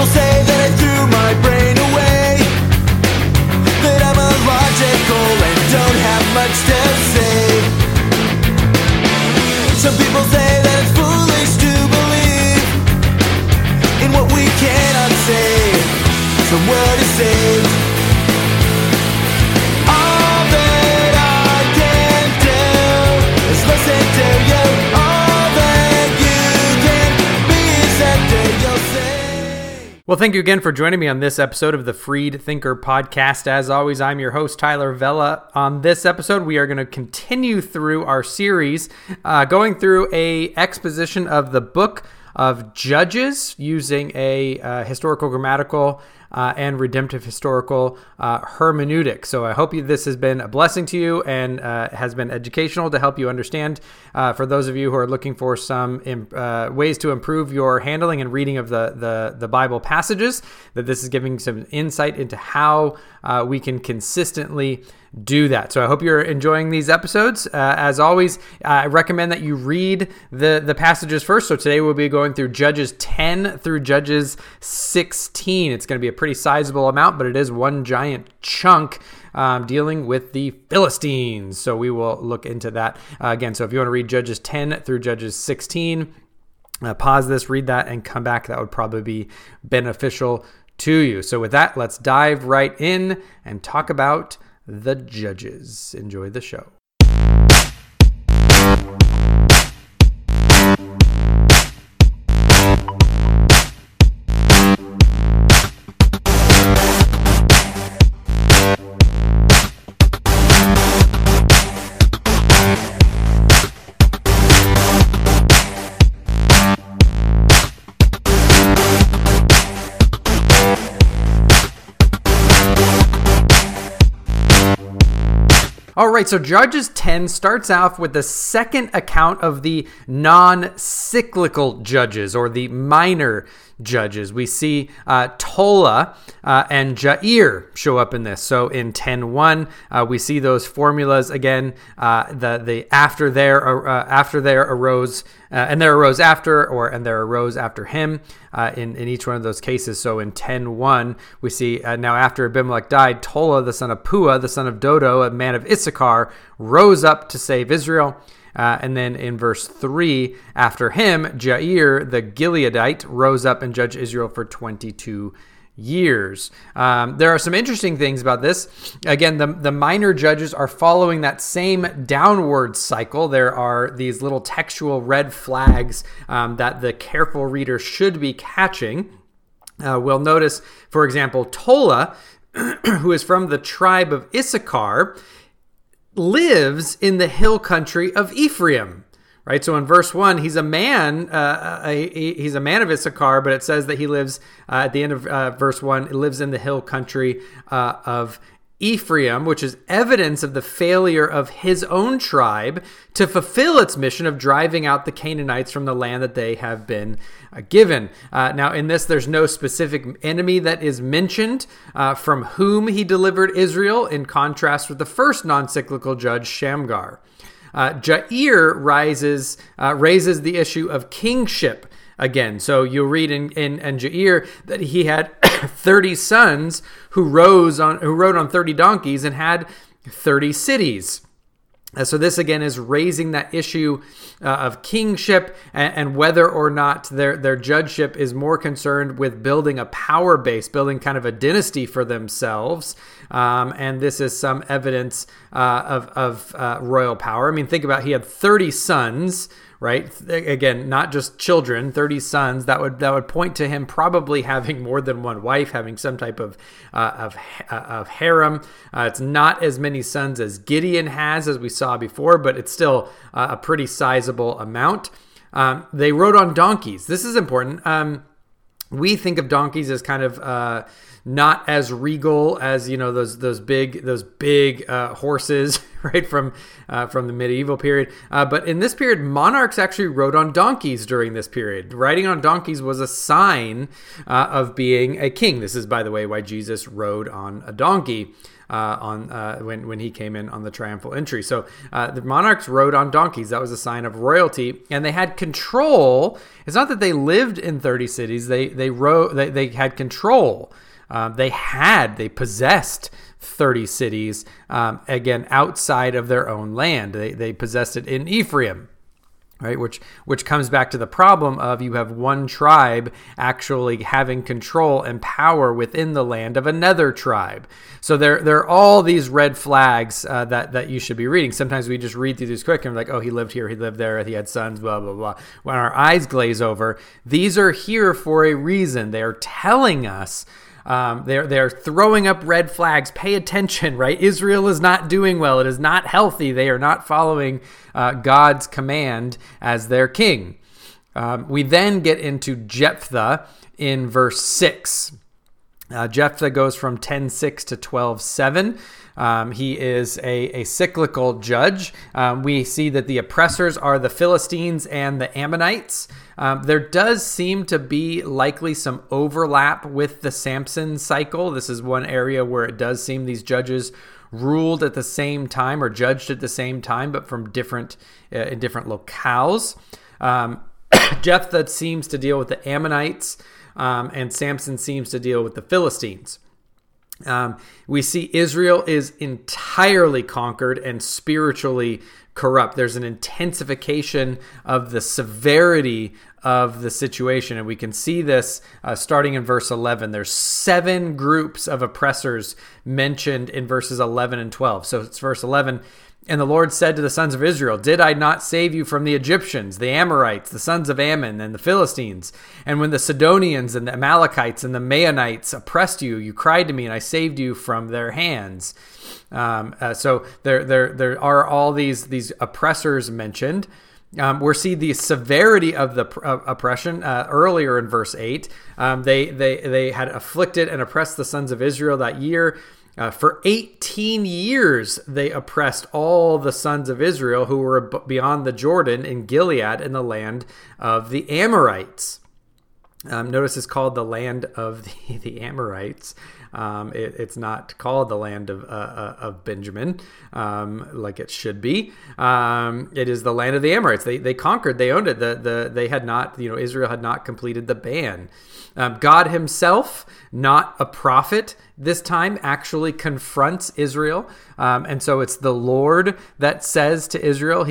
People say that I threw my brain away, that I'm illogical and don't have much to say. Some people say that it's foolish to believe in what we cannot say. Some word is saved. All that I can do is listen to you. All that you can be is that day you'll say. Well, thank you again for joining me on this episode of the Freed Thinker Podcast. As always, I'm your host, Tyler Vella. On this episode, we are going to continue through our series, going through an exposition of the Book of Judges using a historical grammatical and redemptive historical hermeneutic. So I hope this has been a blessing to you and has been educational to help you understand. For those of you who are looking for some ways to improve your handling and reading of the Bible passages, that this is giving some insight into how we can consistently do that. So I hope you're enjoying these episodes. As always, I recommend that you read the passages first. So today we'll be going through Judges 10 through Judges 16. It's going to be a pretty sizable amount, but it is one giant chunk dealing with the Philistines. So we will look into that again. So if you want to read Judges 10 through Judges 16, pause this, read that, and come back. That would probably be beneficial to you. So with that, let's dive right in and talk about the Judges. Enjoy the show. All right, so Judges 10 starts off with the second account of the non-cyclical judges, or the minor judges. We see Tola and Jair show up in this. So in 10:1, we see those formulas again. The after there arose after him in each one of those cases. So in 10:1, we see now after Abimelech died, Tola, the son of Pua, the son of Dodo, a man of Issachar, rose up to save Israel. And then in verse 3, after him, Jair, the Gileadite, rose up and judged Israel for 22 years. There are some interesting things about this. Again, the minor judges are following that same downward cycle. There are these little textual red flags that the careful reader should be catching. We'll notice, for example, Tola, who is from the tribe of Issachar, lives in the hill country of Ephraim, right? So in verse 1, he's a man, he's a man of Issachar, but it says that he lives, at the end of verse 1, he lives in the hill country of Ephraim, which is evidence of the failure of his own tribe to fulfill its mission of driving out the Canaanites from the land that they have been given. Now, in this, there's no specific enemy that is mentioned from whom he delivered Israel, in contrast with the first non-cyclical judge, Shamgar. Jair raises the issue of kingship again. So you'll read in Jair that he had 30 sons who rode on 30 donkeys and had 30 cities. So this again is raising that issue of kingship and whether or not their judgeship is more concerned with building a power base, building kind of a dynasty for themselves. And this is some evidence of royal power. I mean, think about, he had 30 sons, right? Again, not just children, 30 sons. That would point to him probably having more than one wife, having some type of harem. It's not as many sons as Gideon has, as we saw before, but it's still a pretty sizable amount. They rode on donkeys. This is important. We think of donkeys as kind of not as regal as, you know, those big horses, right, from the medieval period. But in this period, monarchs actually rode on donkeys during this period. Riding on donkeys was a sign of being a king. This is, by the way, why Jesus rode on a donkey. when he came in on the triumphal entry. So the monarchs rode on donkeys. That was a sign of royalty, and they had control. It's not that they lived in 30 cities. They had control. They possessed 30 cities, again, outside of their own land. They possessed it in Ephraim, right? Which comes back to the problem of you have one tribe actually having control and power within the land of another tribe. So there are all these red flags that you should be reading. Sometimes we just read through these quick and we're like, oh, he lived here, he lived there, he had sons, blah, blah, blah. When our eyes glaze over, these are here for a reason. They are telling us. They're throwing up red flags. Pay attention, right? Israel is not doing well. It is not healthy. They are not following God's command as their king. We then get into Jephthah in verse 6. Jephthah goes from 10:6 to 12:7. He is a cyclical judge. We see that the oppressors are the Philistines and the Ammonites. There does seem to be likely some overlap with the Samson cycle. This is one area where it does seem these judges ruled at the same time or judged at the same time, but from different locales. Jephthah seems to deal with the Ammonites, and Samson seems to deal with the Philistines. We see Israel is entirely conquered and spiritually corrupt. There's an intensification of the severity of the situation, and we can see this starting in verse 11. There's 7 groups of oppressors mentioned in verses 11 and 12. So it's verse 11, and the Lord said to the sons of Israel, did I not save you from the Egyptians, the Amorites, the sons of Ammon, and the Philistines? And when the Sidonians and the Amalekites and the Maonites oppressed you, you cried to me, and I saved you from their hands. So there are all these oppressors mentioned. We see the severity of the oppression earlier in verse 8. They had afflicted and oppressed the sons of Israel that year. For 18 years, they oppressed all the sons of Israel who were beyond the Jordan in Gilead in the land of the Amorites. Notice it's called the land of the Amorites. It's not called the land of Benjamin, like it should be. It is the land of the Amorites. They conquered. They owned it. They had not. Israel had not completed the ban. God Himself, not a prophet this time, actually confronts Israel, and so it's the Lord that says to Israel.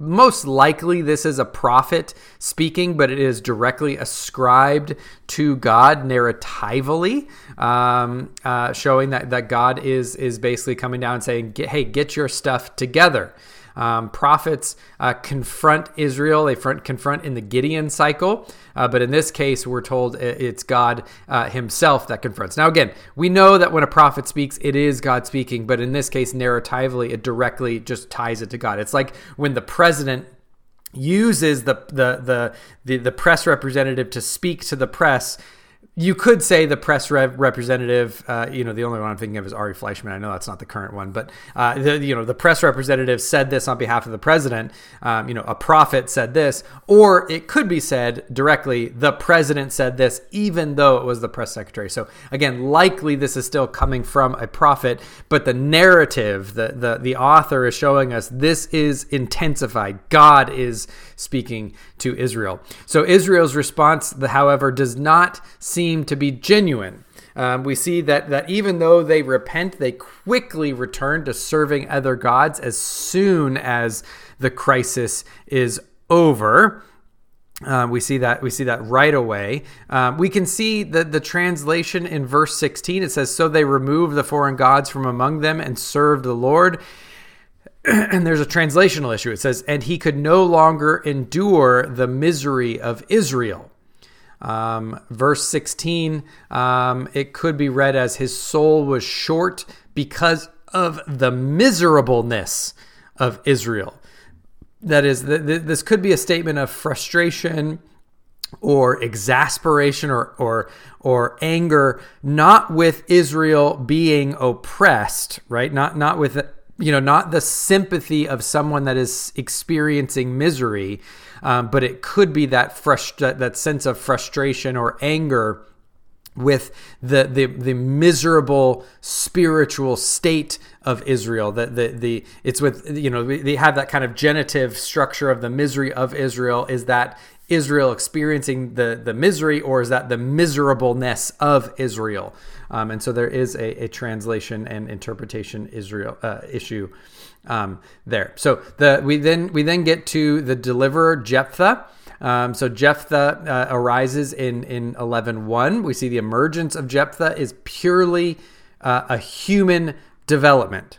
Most likely this is a prophet speaking, but it is directly ascribed to God narratively. Showing that God is basically coming down and saying, hey, get your stuff together. Prophets confront Israel. They confront in the Gideon cycle. But in this case, we're told it's God himself that confronts. Now, again, we know that when a prophet speaks, it is God speaking. But in this case, narratively, it directly just ties it to God. It's like when the president uses the press representative to speak to the press. You could say the press representative, the only one I'm thinking of is Ari Fleishman. I know that's not the current one, but, the press representative said this on behalf of the president. A prophet said this, or it could be said directly, the president said this, even though it was the press secretary. So again, likely this is still coming from a prophet, but the narrative, the author is showing us this is intensified. God is speaking to Israel. So Israel's response, however, does not seem to be genuine. We see that even though they repent, they quickly return to serving other gods as soon as the crisis is over. We see that right away. We can see that the translation in verse 16, it says, so they removed the foreign gods from among them and served the Lord. And there's a translational issue. It says, and he could no longer endure the misery of Israel. Verse 16, it could be read as his soul was short because of the miserableness of Israel. That is, this could be a statement of frustration or exasperation or anger, not with Israel being oppressed, right? Not with not the sympathy of someone that is experiencing misery, but it could be that sense of frustration or anger with the miserable spiritual state of Israel. It's with, you know, they have that kind of genitive structure of the misery of Israel. Is that Israel experiencing the misery, or is that the miserableness of Israel? And so there is a translation and interpretation issue there. So we then get to the deliverer Jephthah. So Jephthah arises in 11:1. We see the emergence of Jephthah is purely a human development.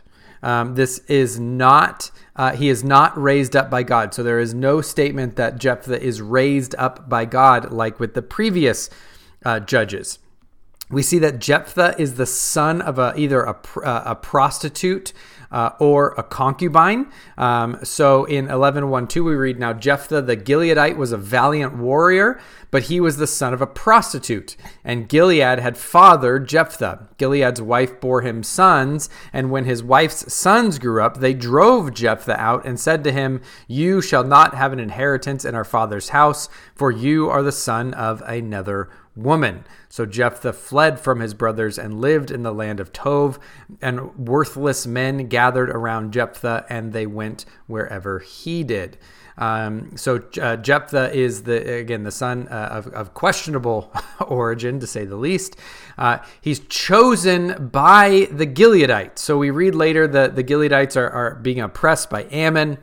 This is not, he is not raised up by God. So there is no statement that Jephthah is raised up by God like with the previous judges. We see that Jephthah is the son of either a prostitute or a concubine. So in 11:1-2, we read, "Now Jephthah the Gileadite was a valiant warrior, but he was the son of a prostitute. And Gilead had fathered Jephthah. Gilead's wife bore him sons. And when his wife's sons grew up, they drove Jephthah out and said to him, 'You shall not have an inheritance in our father's house, for you are the son of another woman.' So Jephthah fled from his brothers and lived in the land of Tov, and worthless men gathered around Jephthah, and they went wherever he did." So Jephthah is the son of questionable origin, to say the least. He's chosen by the Gileadites. So we read later that the Gileadites are being oppressed by Ammon,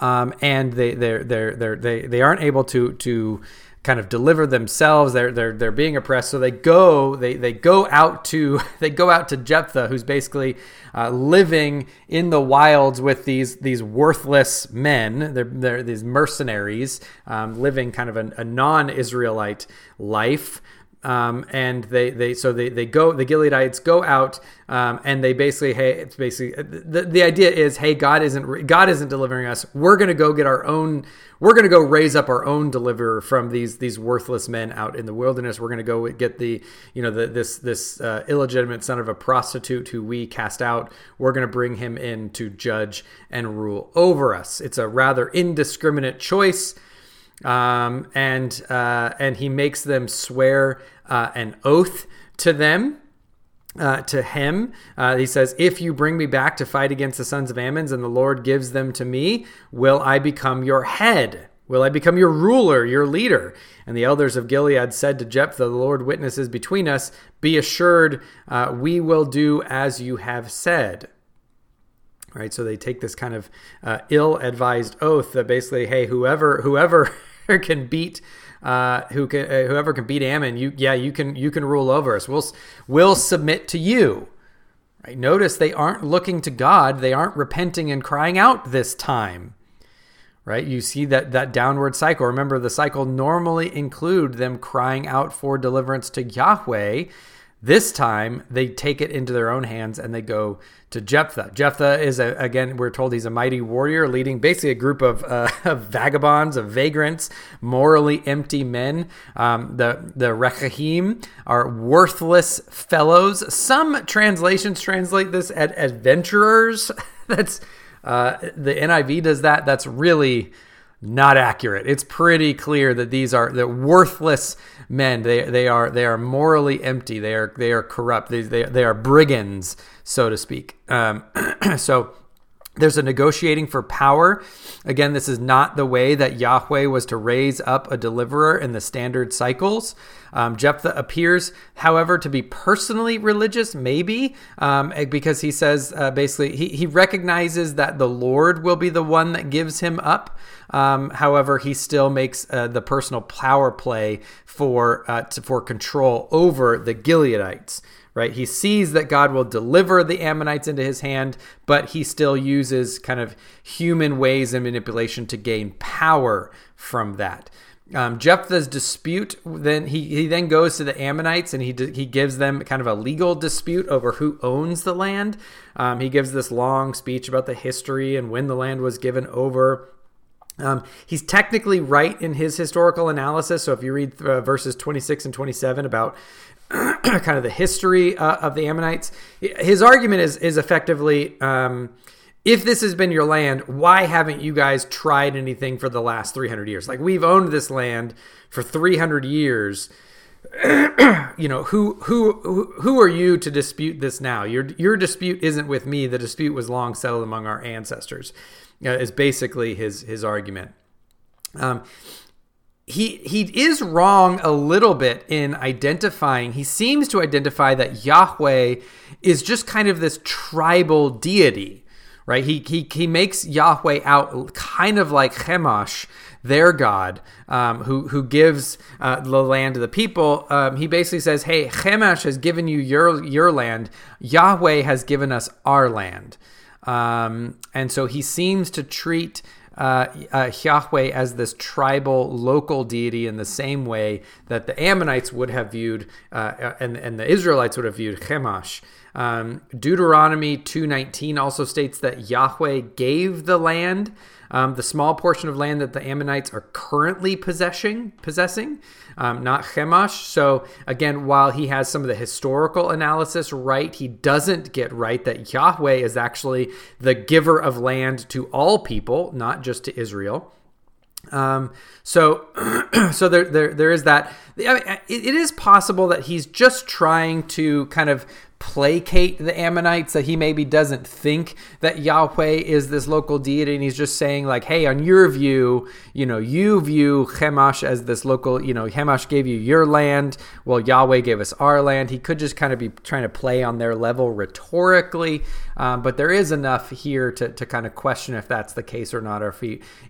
and they aren't able to kind of deliver themselves. They're being oppressed, so they go out to Jephthah, who's basically living in the wilds with these worthless men. They're these mercenaries living kind of a non-Israelite life. And the Gileadites go out, and they basically, the idea is, God isn't delivering us. We're going to go get our own, we're going to go raise up our own deliverer from these worthless men out in the wilderness. We're going to go get this illegitimate son of a prostitute who we cast out. We're going to bring him in to judge and rule over us. It's a rather indiscriminate choice. And he makes them swear an oath to them, to him. He says, "If you bring me back to fight against the sons of Ammon, and the Lord gives them to me, will I become your head? Will I become your ruler, your leader?" And the elders of Gilead said to Jephthah, "The Lord witnesses between us. Be assured, we will do as you have said." All right, so they take this kind of ill-advised oath that basically, hey, whoever can beat whoever can beat Ammon, you can rule over us. We'll submit to you. Right? Notice they aren't looking to God. They aren't repenting and crying out this time. Right? You see that downward cycle. Remember, the cycle normally include them crying out for deliverance to Yahweh. This time, they take it into their own hands and they go to Jephthah. Jephthah is, we're told he's a mighty warrior leading basically a group of vagabonds, of vagrants, morally empty men. The Rechahim are worthless fellows. Some translations translate this as adventurers. That's the NIV does that. That's really not accurate. It's pretty clear that these are the worthless men. They are morally empty. They are corrupt. They are brigands, so to speak. So there's a negotiating for power. Again, this is not the way that Yahweh was to raise up a deliverer in the standard cycles. Jephthah appears, however, to be personally religious, maybe, because he says, basically, he recognizes that the Lord will be the one that gives him up. However, he still makes the personal power play for control over the Gileadites. Right? He sees that God will deliver the Ammonites into his hand, but he still uses kind of human ways and manipulation to gain power from that. Jephthah's dispute, then he then goes to the Ammonites and he gives them kind of a legal dispute over who owns the land. He gives this long speech about the history and when the land was given over. He's technically right in his historical analysis. So if you read verses 26 and 27 about kind of the history of the Ammonites, his argument is effectively, if this has been your land, why haven't you guys tried anything for the last 300 years? Like, we've owned this land for 300 years. you know, who are you to dispute this now? Your dispute isn't with me. The dispute was long settled among our ancestors, is basically his argument. He is wrong a little bit in identifying. He seems to identify that Yahweh is just kind of this tribal deity, right? He makes Yahweh out kind of like Chemosh, their god, who gives the land to the people. He basically says, hey, Chemosh has given you your land. Yahweh has given us our land. And so he seems to treat Yahweh as this tribal local deity in the same way that the Ammonites would have viewed and the Israelites would have viewed Chemosh. Deuteronomy 2:19 also states that Yahweh gave the land, the small portion of land that the Ammonites are currently possessing, not Chemosh. So again, while he has some of the historical analysis right, he doesn't get right that Yahweh is actually the giver of land to all people, not just to Israel. So there is that. I mean, it is possible that he's just trying to kind of placate the Ammonites, that he maybe doesn't think that Yahweh is this local deity, and he's just saying like, hey, on your view, you know, you view Chemosh as this local, you know, Chemosh gave you your land, well, Yahweh gave us our land. He could just kind of be trying to play on their level rhetorically, but there is enough here to kind of question if that's the case or not, or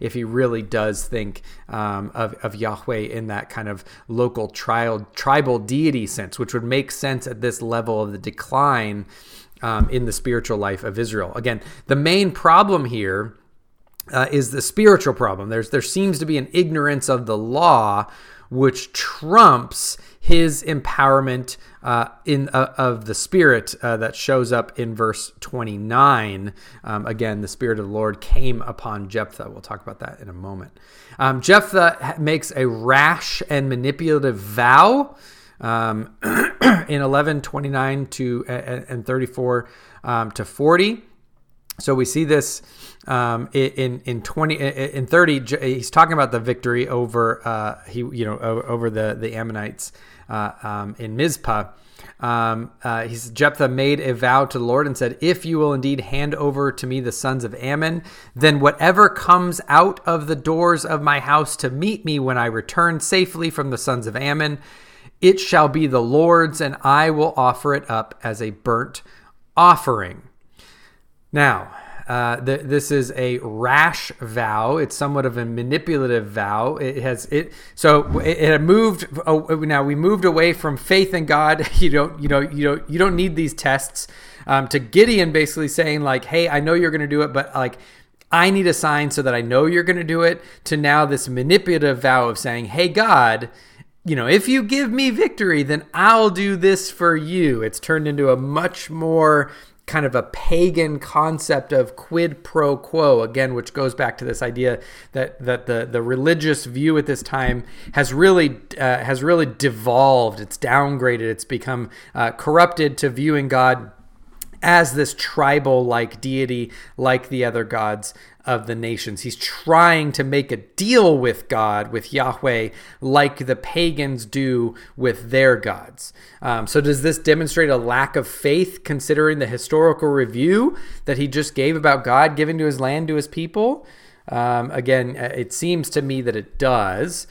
if he really does think of Yahweh in that kind of local tribal deity sense, which would make sense at this level of the decline in the spiritual life of Israel. Again, the main problem here is the spiritual problem. There seems to be an ignorance of the law, which trumps his empowerment of the Spirit that shows up in verse 29. Again, the Spirit of the Lord came upon Jephthah. We'll talk about that in a moment. Jephthah makes a rash and manipulative vow. In 11:29 and 34 to 40. So we see this in 30. He's talking about the victory over over the Ammonites in Mizpah. Jephthah made a vow to the Lord and said, if you will indeed hand over to me the sons of Ammon, then whatever comes out of the doors of my house to meet me when I return safely from the sons of Ammon, it shall be the Lord's, and I will offer it up as a burnt offering. Now, this is a rash vow. It's somewhat of a manipulative vow. We moved away from faith in God. You don't need these tests. To Gideon basically saying like, hey, I know you're going to do it, but like, I need a sign so that I know you're going to do it. To now this manipulative vow of saying, hey, God, you know, if you give me victory, then I'll do this for you. It's turned into a much more kind of a pagan concept of quid pro quo, again, which goes back to this idea that the religious view at this time has really devolved. It's downgraded. It's become corrupted to viewing God as this tribal-like deity, like the other gods of the nations. He's trying to make a deal with God, with Yahweh, like the pagans do with their gods. So does this demonstrate a lack of faith, considering the historical review that he just gave about God giving to his land to his people? Again, it seems to me that it does.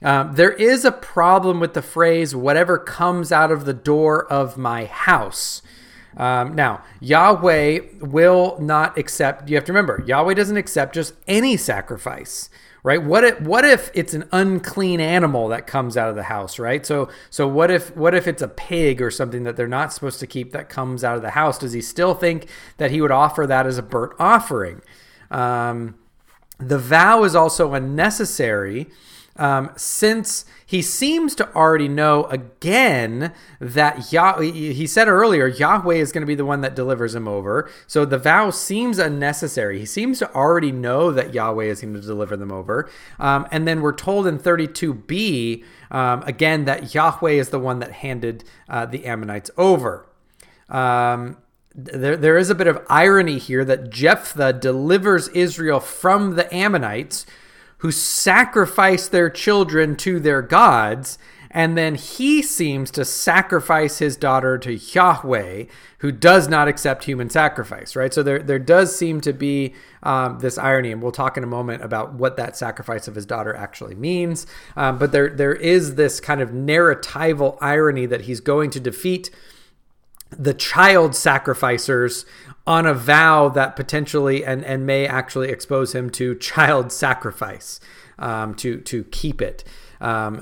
There is a problem with the phrase, whatever comes out of the door of my house. Now, Yahweh will not accept, you have to remember, Yahweh doesn't accept just any sacrifice, right? What if it's an unclean animal that comes out of the house, right? So what if it's a pig or something that they're not supposed to keep that comes out of the house? Does he still think that he would offer that as a burnt offering? The vow is also unnecessary, since he seems to already know, again, that Yahweh, he said earlier, Yahweh is going to be the one that delivers him over. So the vow seems unnecessary. He seems to already know that Yahweh is going to deliver them over. And then we're told in 32b, again, that Yahweh is the one that handed the Ammonites over. There is a bit of irony here that Jephthah delivers Israel from the Ammonites, who sacrificed their children to their gods, And then he seems to sacrifice his daughter to Yahweh, who does not accept human sacrifice, right? So there does seem to be this irony, and we'll talk in a moment about what that sacrifice of his daughter actually means. But there is this kind of narratival irony that he's going to defeat the child sacrificers on a vow that potentially and may actually expose him to child sacrifice to keep it.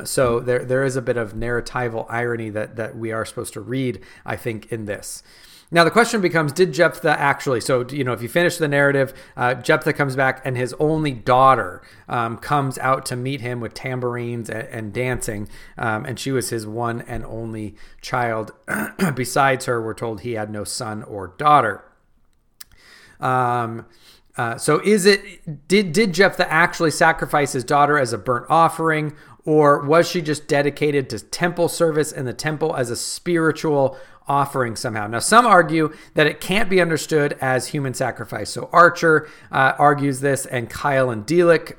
So there is a bit of narratival irony that we are supposed to read, I think, in this. Now the question becomes, did Jephthah actually, so, you know, if you finish the narrative, Jephthah comes back and his only daughter comes out to meet him with tambourines and dancing. And she was his one and only child. Besides her, we're told he had no son or daughter. So did Jephthah actually sacrifice his daughter as a burnt offering, or was she just dedicated to temple service in the temple as a spiritual offering somehow? Now, some argue that it can't be understood as human sacrifice. So Archer argues this, and Keil and Delitzsch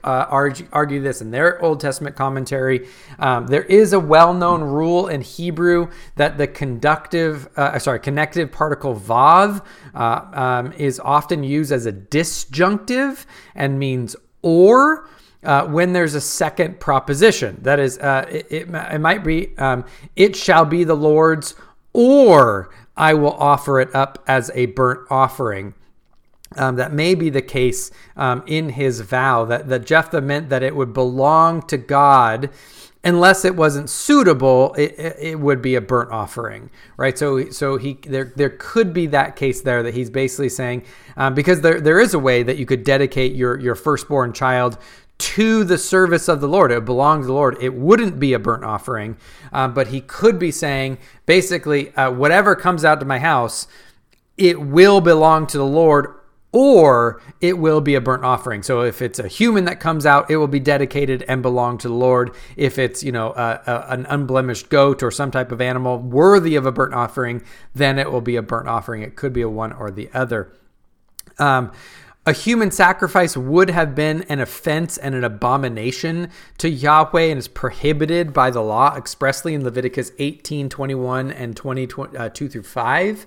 argue this in their Old Testament commentary. There is a well-known rule in Hebrew that the connective particle vav is often used as a disjunctive and means or. When there's a second proposition, that is, it might be, it shall be the Lord's, or I will offer it up as a burnt offering. That may be the case in his vow, that Jephthah meant that it would belong to God. Unless it wasn't suitable, it would be a burnt offering, right? So he there could be that case there that he's basically saying, because there is a way that you could dedicate your firstborn child to the service of the Lord. It belongs to the Lord. It wouldn't be a burnt offering, but he could be saying, basically, whatever comes out to my house, it will belong to the Lord, or it will be a burnt offering. So if it's a human that comes out, it will be dedicated and belong to the Lord. If it's, you know, an unblemished goat or some type of animal worthy of a burnt offering, then it will be a burnt offering. It could be a one or the other. A human sacrifice would have been an offense and an abomination to Yahweh, and is prohibited by the law expressly in Leviticus 18:21 and 22 through 5.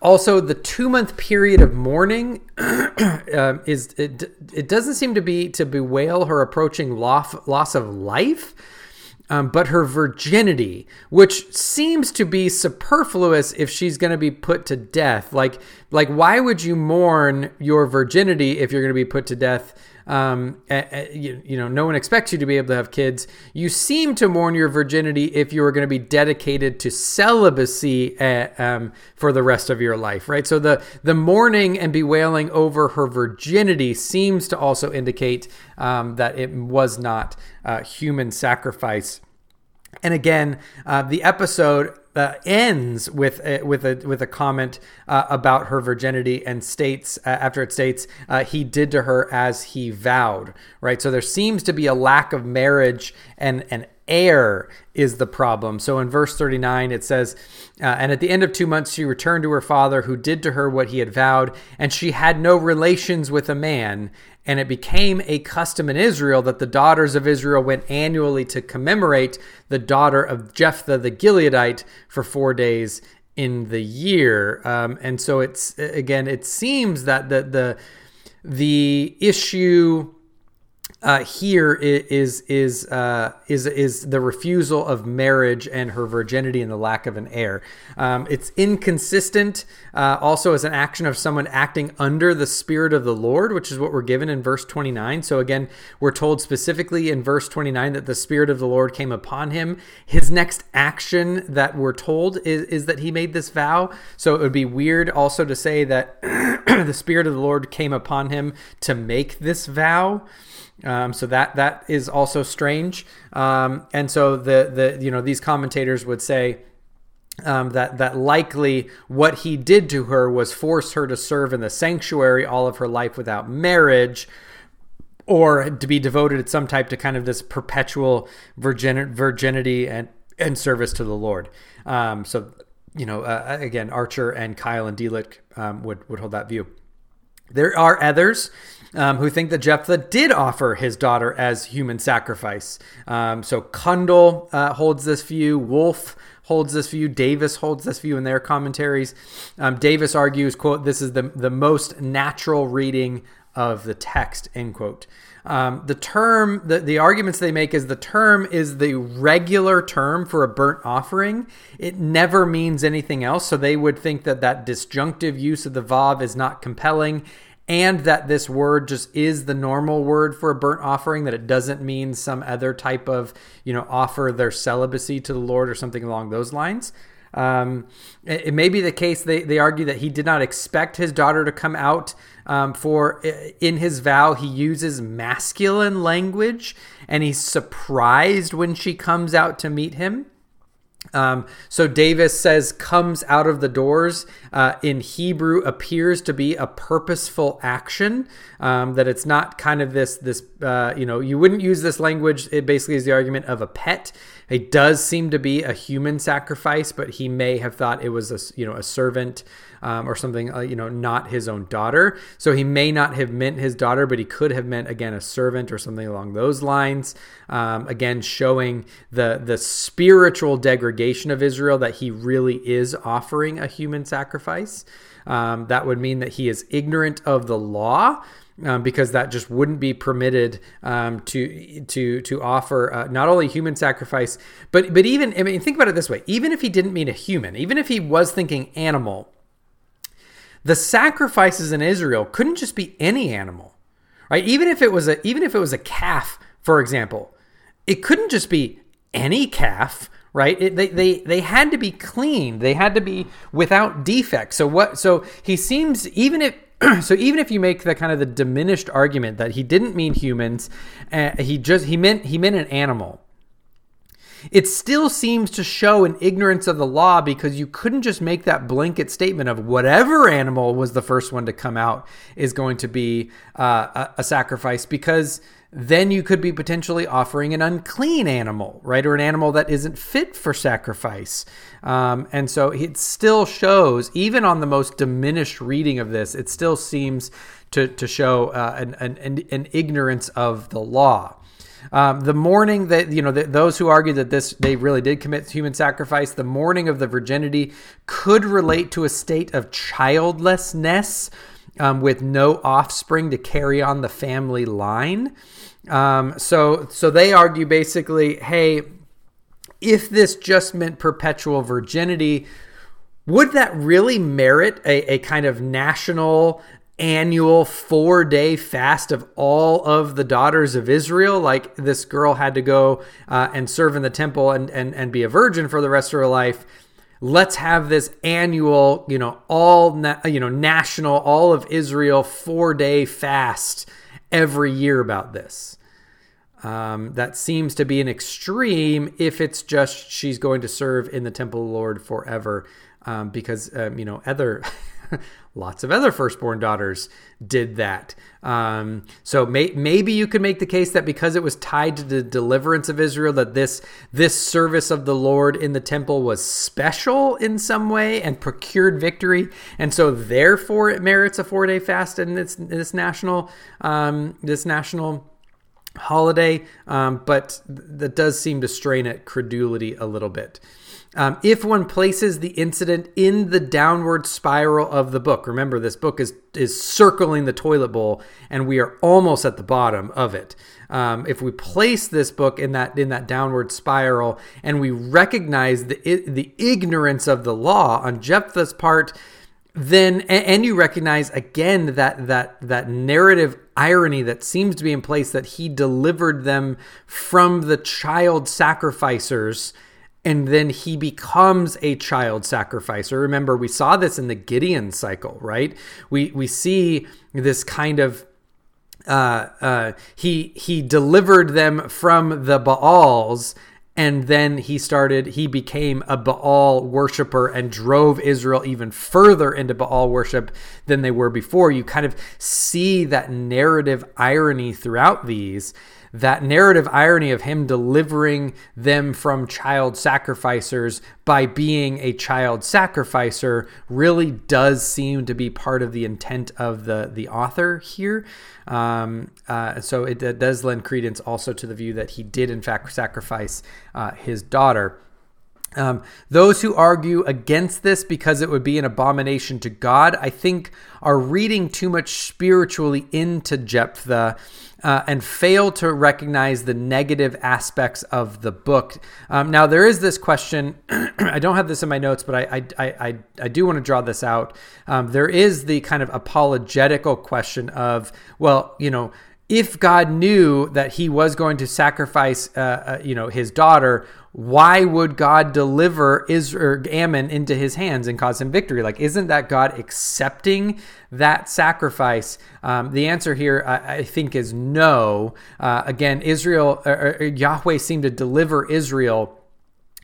Also, the 2-month period of mourning it doesn't seem to be to bewail her approaching loss of life, but her virginity, which seems to be superfluous if she's going to be put to death. Like why would you mourn your virginity if you're going to be put to death? You know, no one expects you to be able to have kids. You seem to mourn your virginity if you were going to be dedicated to celibacy for the rest of your life, right? So the mourning and bewailing over her virginity seems to also indicate that it was not human sacrifice. And again, the episode ends with a comment about her virginity, and states after it states he did to her as he vowed, right? So there seems to be a lack of marriage, and an heir is the problem. So in verse 39 it says, and at the end of 2 months she returned to her father, who did to her what he had vowed, and she had no relations with a man. And it became a custom in Israel that the daughters of Israel went annually to commemorate the daughter of Jephthah the Gileadite for 4 days in the year. And so it's, again, it seems that the issue here is the refusal of marriage and her virginity and the lack of an heir. It's inconsistent, also as an action of someone acting under the Spirit of the Lord, which is what we're given in verse 29. So again, we're told specifically in verse 29 that the Spirit of the Lord came upon him. His next action that we're told is that he made this vow. So it would be weird also to say that the Spirit of the Lord came upon him to make this vow. So that is also strange. And so the you know, these commentators would say that likely what he did to her was force her to serve in the sanctuary all of her life without marriage, or to be devoted at some type to kind of this perpetual virginity and service to the Lord. So, you know, again, Archer and Keil and Delitzsch would hold that view. There are others who think that Jephthah did offer his daughter as human sacrifice. So Kundal holds this view. Wolf holds this view. Davis holds this view in their commentaries. Davis argues, quote, this is the most natural reading of the text, end quote. The term, the arguments they make is the term is the regular term for a burnt offering. It never means anything else. So they would think that that disjunctive use of the vav is not compelling, and that this word just is the normal word for a burnt offering, that it doesn't mean some other type of, you know, offer their celibacy to the Lord or something along those lines. It may be the case, they argue, that he did not expect his daughter to come out, for in his vow he uses masculine language, and he's surprised when she comes out to meet him. So Davis says comes out of the doors in Hebrew appears to be a purposeful action, that it's not kind of this you know, you wouldn't use this language. It basically is the argument of a pet. It does seem to be a human sacrifice, but he may have thought it was a servant or something, not his own daughter. So he may not have meant his daughter, but he could have meant, again, a servant or something along those lines. Again, showing the spiritual degradation of Israel, that he really is offering a human sacrifice. That would mean that he is ignorant of the law, because that just wouldn't be permitted to offer not only human sacrifice, but even, I mean, think about it this way. Even if he didn't mean a human, even if he was thinking animal, the sacrifices in Israel couldn't just be any animal, right? Even if it was a calf, for example, it couldn't just be any calf, right? They had to be clean. They had to be without defect. So he seems, even if you make the kind of the diminished argument that he didn't mean humans, he meant an animal, it still seems to show an ignorance of the law, because you couldn't just make that blanket statement of whatever animal was the first one to come out is going to be a sacrifice, because then you could be potentially offering an unclean animal, right? Or an animal that isn't fit for sacrifice. And so it still shows, even on the most diminished reading of this, it still seems to show an ignorance of the law. The morning that, those who argue that they really did commit human sacrifice, the mourning of the virginity could relate to a state of childlessness, with no offspring to carry on the family line. So they argue basically, hey, if this just meant perpetual virginity, would that really merit a kind of national annual 4-day fast of all of the daughters of Israel? Like, this girl had to go and serve in the temple and be a virgin for the rest of her life. Let's have this annual, national, all of Israel 4-day fast every year about this. That seems to be an extreme if it's just she's going to serve in the temple of the Lord forever, because, other... lots of other firstborn daughters did that. So maybe you could make the case that because it was tied to the deliverance of Israel, that this service of the Lord in the temple was special in some way and procured victory. And so therefore it merits a 4-day fast in this national holiday. But that does seem to strain at credulity a little bit. If one places the incident in the downward spiral of the book, remember this book is circling the toilet bowl, and we are almost at the bottom of it. If we place this book in that downward spiral, and we recognize the ignorance of the law on Jephthah's part, then and you recognize again that narrative irony that seems to be in place, that he delivered them from the child sacrificers. And then he becomes a child sacrificer. Remember, we saw this in the Gideon cycle, right? We see this kind of he delivered them from the Baals, and then he became a Baal worshiper and drove Israel even further into Baal worship than they were before. You kind of see that narrative irony throughout these. that narrative irony of him delivering them from child sacrificers by being a child sacrificer really does seem to be part of the intent of the author here. So it does lend credence also to the view that he did, in fact, sacrifice his daughter. Those who argue against this because it would be an abomination to God, I think, are reading too much spiritually into Jephthah and fail to recognize the negative aspects of the book. Now, there is this question. I don't have this in my notes, but I do want to draw this out. There is the kind of apologetical question of, well, you know, if God knew that he was going to sacrifice, his daughter, why would God deliver Ammon into his hands and cause him victory? Like, isn't that God accepting that sacrifice? The answer here, I think, is no. Again, Yahweh seemed to deliver Israel,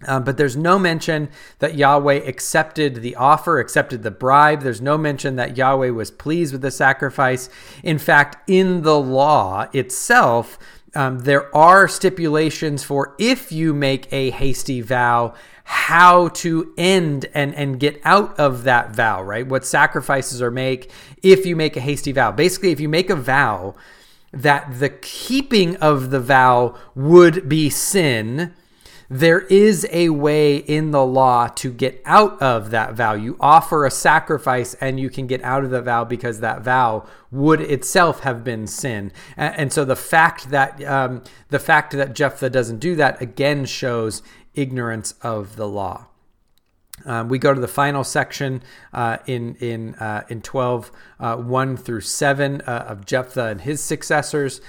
but there's no mention that Yahweh accepted the offer, accepted the bribe. There's no mention that Yahweh was pleased with the sacrifice. In fact, in the law itself, there are stipulations for if you make a hasty vow, how to end and get out of that vow, right? What sacrifices are made if you make a hasty vow. Basically, if you make a vow that the keeping of the vow would be sin, there is a way in the law to get out of that vow. You offer a sacrifice and you can get out of the vow because that vow would itself have been sin. And so the fact that Jephthah doesn't do that again shows ignorance of the law. We go to the final section in 12, 1 through 7 of Jephthah and his successors.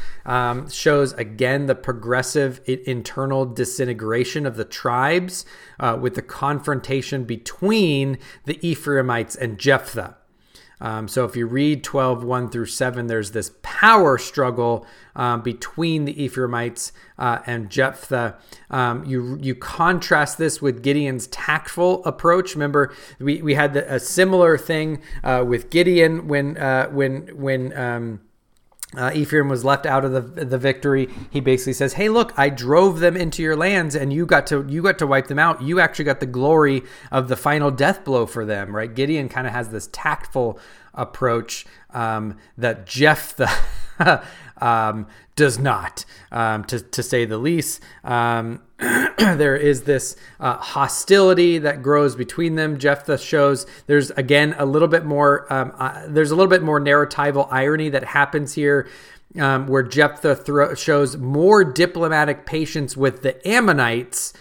Shows, again, the progressive internal disintegration of the tribes with the confrontation between the Ephraimites and Jephthah. So if you read 12, 1 through 7, there's this power struggle between the Ephraimites and Jephthah. You contrast this with Gideon's tactful approach. Remember, we had a similar thing with Gideon when Ephraim was left out of the victory. He basically says, "Hey, look, I drove them into your lands, and you got to wipe them out. You actually got the glory of the final death blow for them," right? Gideon kind of has this tactful approach that Jephthah does not, to say the least. There is this hostility that grows between them. Jephthah shows there's, again, a little bit more narratival irony that happens here, where Jephthah shows more diplomatic patience with the Ammonites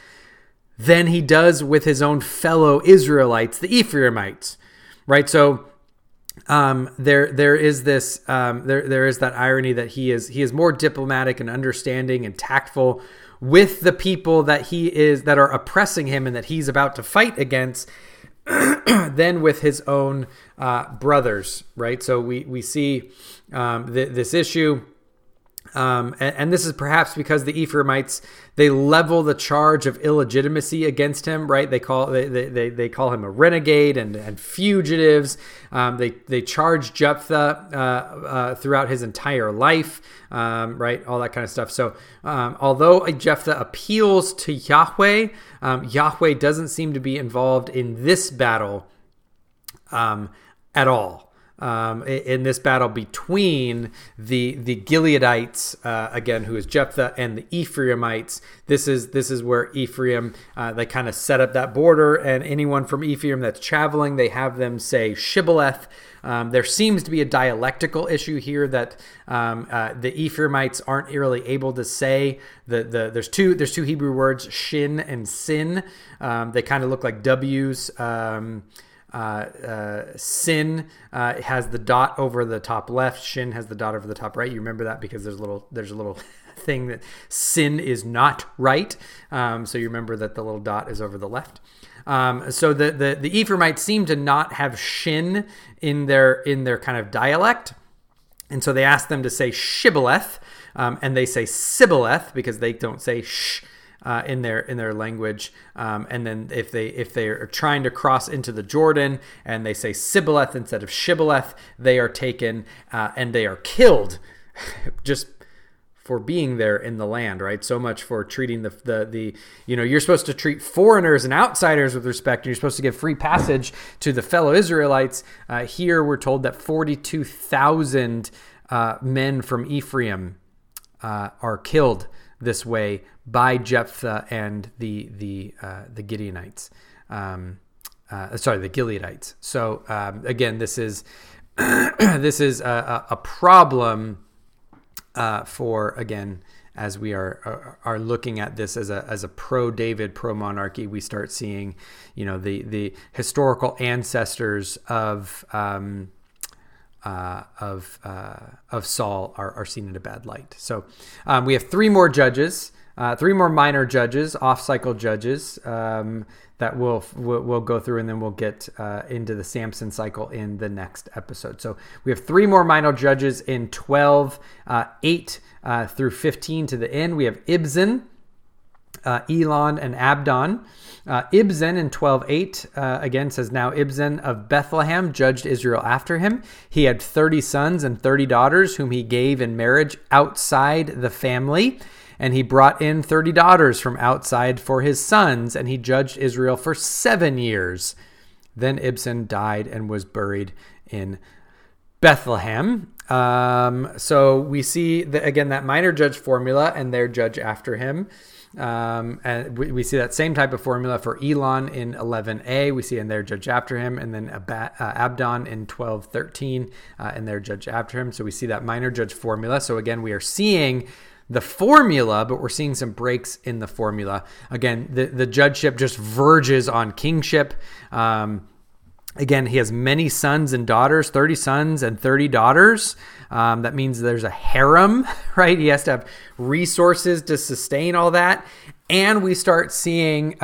than he does with his own fellow Israelites, the Ephraimites, right? So there is that irony that he is more diplomatic and understanding and tactful with the people that are oppressing him and that he's about to fight against than with his own brothers, right? So we see this issue. And this is perhaps because the Ephraimites, they level the charge of illegitimacy against him, right? They call him a renegade and fugitives. They charge Jephthah throughout his entire life, right? All that kind of stuff. So although Jephthah appeals to Yahweh, Yahweh doesn't seem to be involved in this battle at all. In this battle between the Gileadites, again, who is Jephthah, and the Ephraimites. This is where Ephraim, they kind of set up that border, and anyone from Ephraim that's traveling, they have them say Shibboleth. There seems to be a dialectical issue here that the Ephraimites aren't really able to say. There's two Hebrew words, shin and sin. They kind of look like W's. Sin has the dot over the top left. Shin has the dot over the top right. You remember that because there's a little thing that sin is not right. So you remember that the little dot is over the left. So the Ephraimites seem to not have shin in their kind of dialect, and so they ask them to say Shibboleth, and they say Sibboleth because they don't say sh. In their language, and then if they are trying to cross into the Jordan and they say Sibboleth instead of Shibboleth, they are taken and they are killed, just for being there in the land, right? So much for treating the you know, you're supposed to treat foreigners and outsiders with respect, and you're supposed to give free passage to the fellow Israelites. Here we're told that 42,000 men from Ephraim are killed this way by Jephthah and the Gideonites, the Gileadites. So again, this is this is a problem. For again, as we are looking at this as a pro David, pro monarchy, we start seeing, you know, the historical ancestors of Saul are seen in a bad light. So we have three more minor judges, off cycle judges that we'll go through, and then we'll get into the Samson cycle in the next episode. So we have three more minor judges in 12, 8 through 15 to the end. We have Ibzan, Elon, and Abdon. Ibzan in 12:8 again says, now Ibzan of Bethlehem judged Israel after him. He had 30 sons and 30 daughters whom he gave in marriage outside the family. And he brought in 30 daughters from outside for his sons, and he judged Israel for 7 years. Then Ibzan died and was buried in Bethlehem. So we see, again, that minor judge formula and their judge after him. And we see that same type of formula for Elon in 11a. We see in their judge after him, and then Abdon in 12:13 and their judge after him. So we see that minor judge formula. So again, we are seeing the formula, but we're seeing some breaks in the formula. Again, the judgeship just verges on kingship. Again, he has many sons and daughters, 30 sons and 30 daughters. That means there's a harem, right? He has to have resources to sustain all that. And we start seeing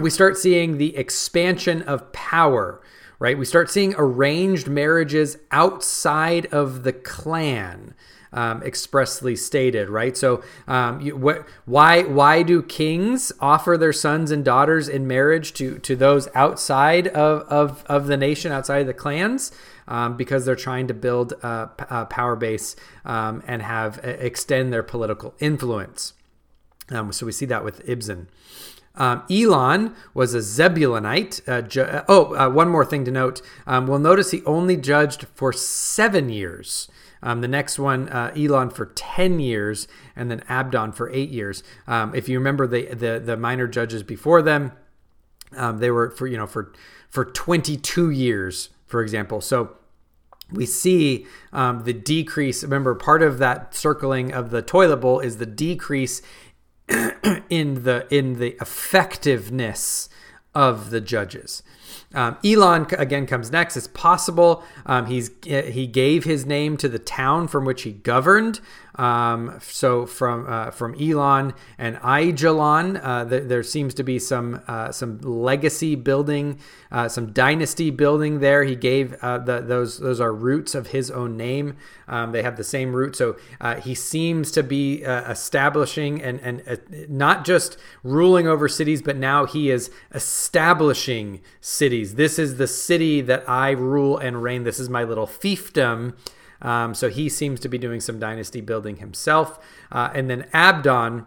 we start seeing the expansion of power, right? We start seeing arranged marriages outside of the clan. Expressly stated, right? So why do kings offer their sons and daughters in marriage to those outside of the nation, outside of the clans? Because they're trying to build a power base and extend their political influence. So we see that with Ibzan. Elon was a Zebulonite. One more thing to note. We'll notice he only judged for 7 years. The next one, Elon for 10 years, and then Abdon for 8 years. If you remember the minor judges before them, they were for 22 years, for example. So we see the decrease. Remember, part of that circling of the toilet bowl is the decrease in the effectiveness of the judges. Elon again comes next. It's possible he gave his name to the town from which he governed. So from Elon and Aijalon, there seems to be some legacy building, some dynasty building there. He gave those are roots of his own name. They have the same root, so he seems to be establishing and not just ruling over cities, but now he is establishing cities. This is the city that I rule and reign. This is my little fiefdom. So he seems to be doing some dynasty building himself. And then Abdon,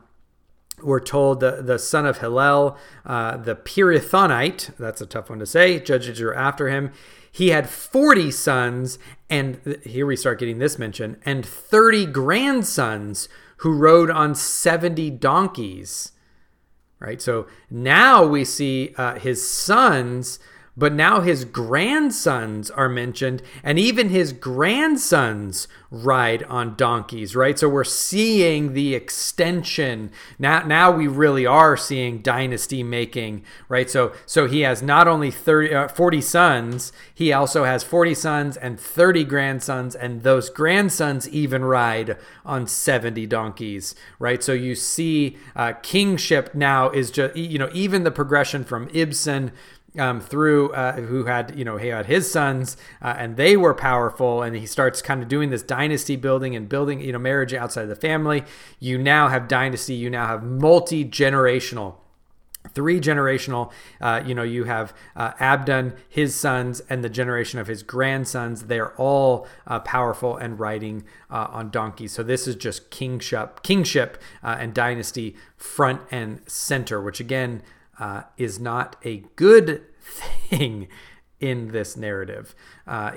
we're told, the son of Hillel, the Pirithonite, that's a tough one to say, judges were after him. He had 40 sons, and here we start getting this mention, and 30 grandsons who rode on 70 donkeys, right? So now we see his sons, but now his grandsons are mentioned, and even his grandsons ride on donkeys, right? So we're seeing the extension. Now we really are seeing dynasty making, right? So he has not only 40 sons, he also has 40 sons and 30 grandsons, and those grandsons even ride on 70 donkeys, right? So you see kingship now is just, even the progression from Ibzan through he had his sons and they were powerful, and he starts kind of doing this dynasty building and building marriage outside of the family. You now have dynasty, you now have multi-generational Three generational, you have Abdon, his sons, and the generation of his grandsons. They're all powerful and riding on donkeys. So this is just kingship and dynasty front and center, which again is not a good thing in this narrative,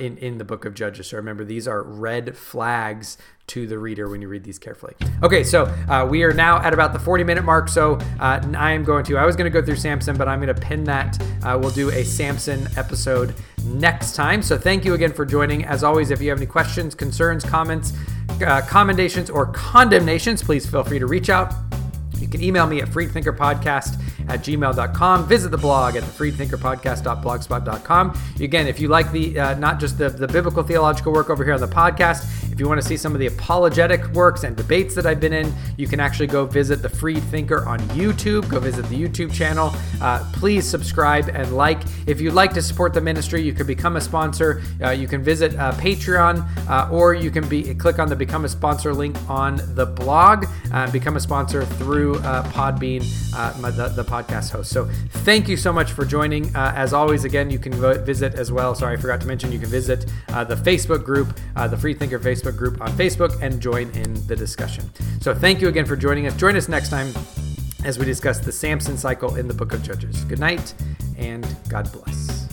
in the book of Judges. So remember, these are red flags to the reader when you read these carefully. Okay, so we are now at about the 40-minute mark, so I was going to go through Samson, but I'm going to pin that. We'll do a Samson episode next time. So thank you again for joining. As always, if you have any questions, concerns, comments, commendations, or condemnations, please feel free to reach out. You can email me at freedthinkerpodcast@gmail.com. Visit the blog at freedthinkerpodcast.blogspot.com. Again, if you like the not just the biblical theological work over here on the podcast, if you want to see some of the apologetic works and debates that I've been in, you can actually go visit the Freed Thinker on YouTube. Go visit the YouTube channel. Please subscribe and like. If you'd like to support the ministry, you can become a sponsor. You can visit Patreon, or you can click on the Become a Sponsor link on the blog. Become a sponsor through Podbean, the podcast host. So thank you so much for joining. As always, again, you can visit as well. Sorry, I forgot to mention, you can visit the Facebook group, the Freed Thinker Facebook group on Facebook, and join in the discussion. So thank you again for joining us. Join us next time as we discuss the Samson cycle in the book of Judges. Good night and God bless.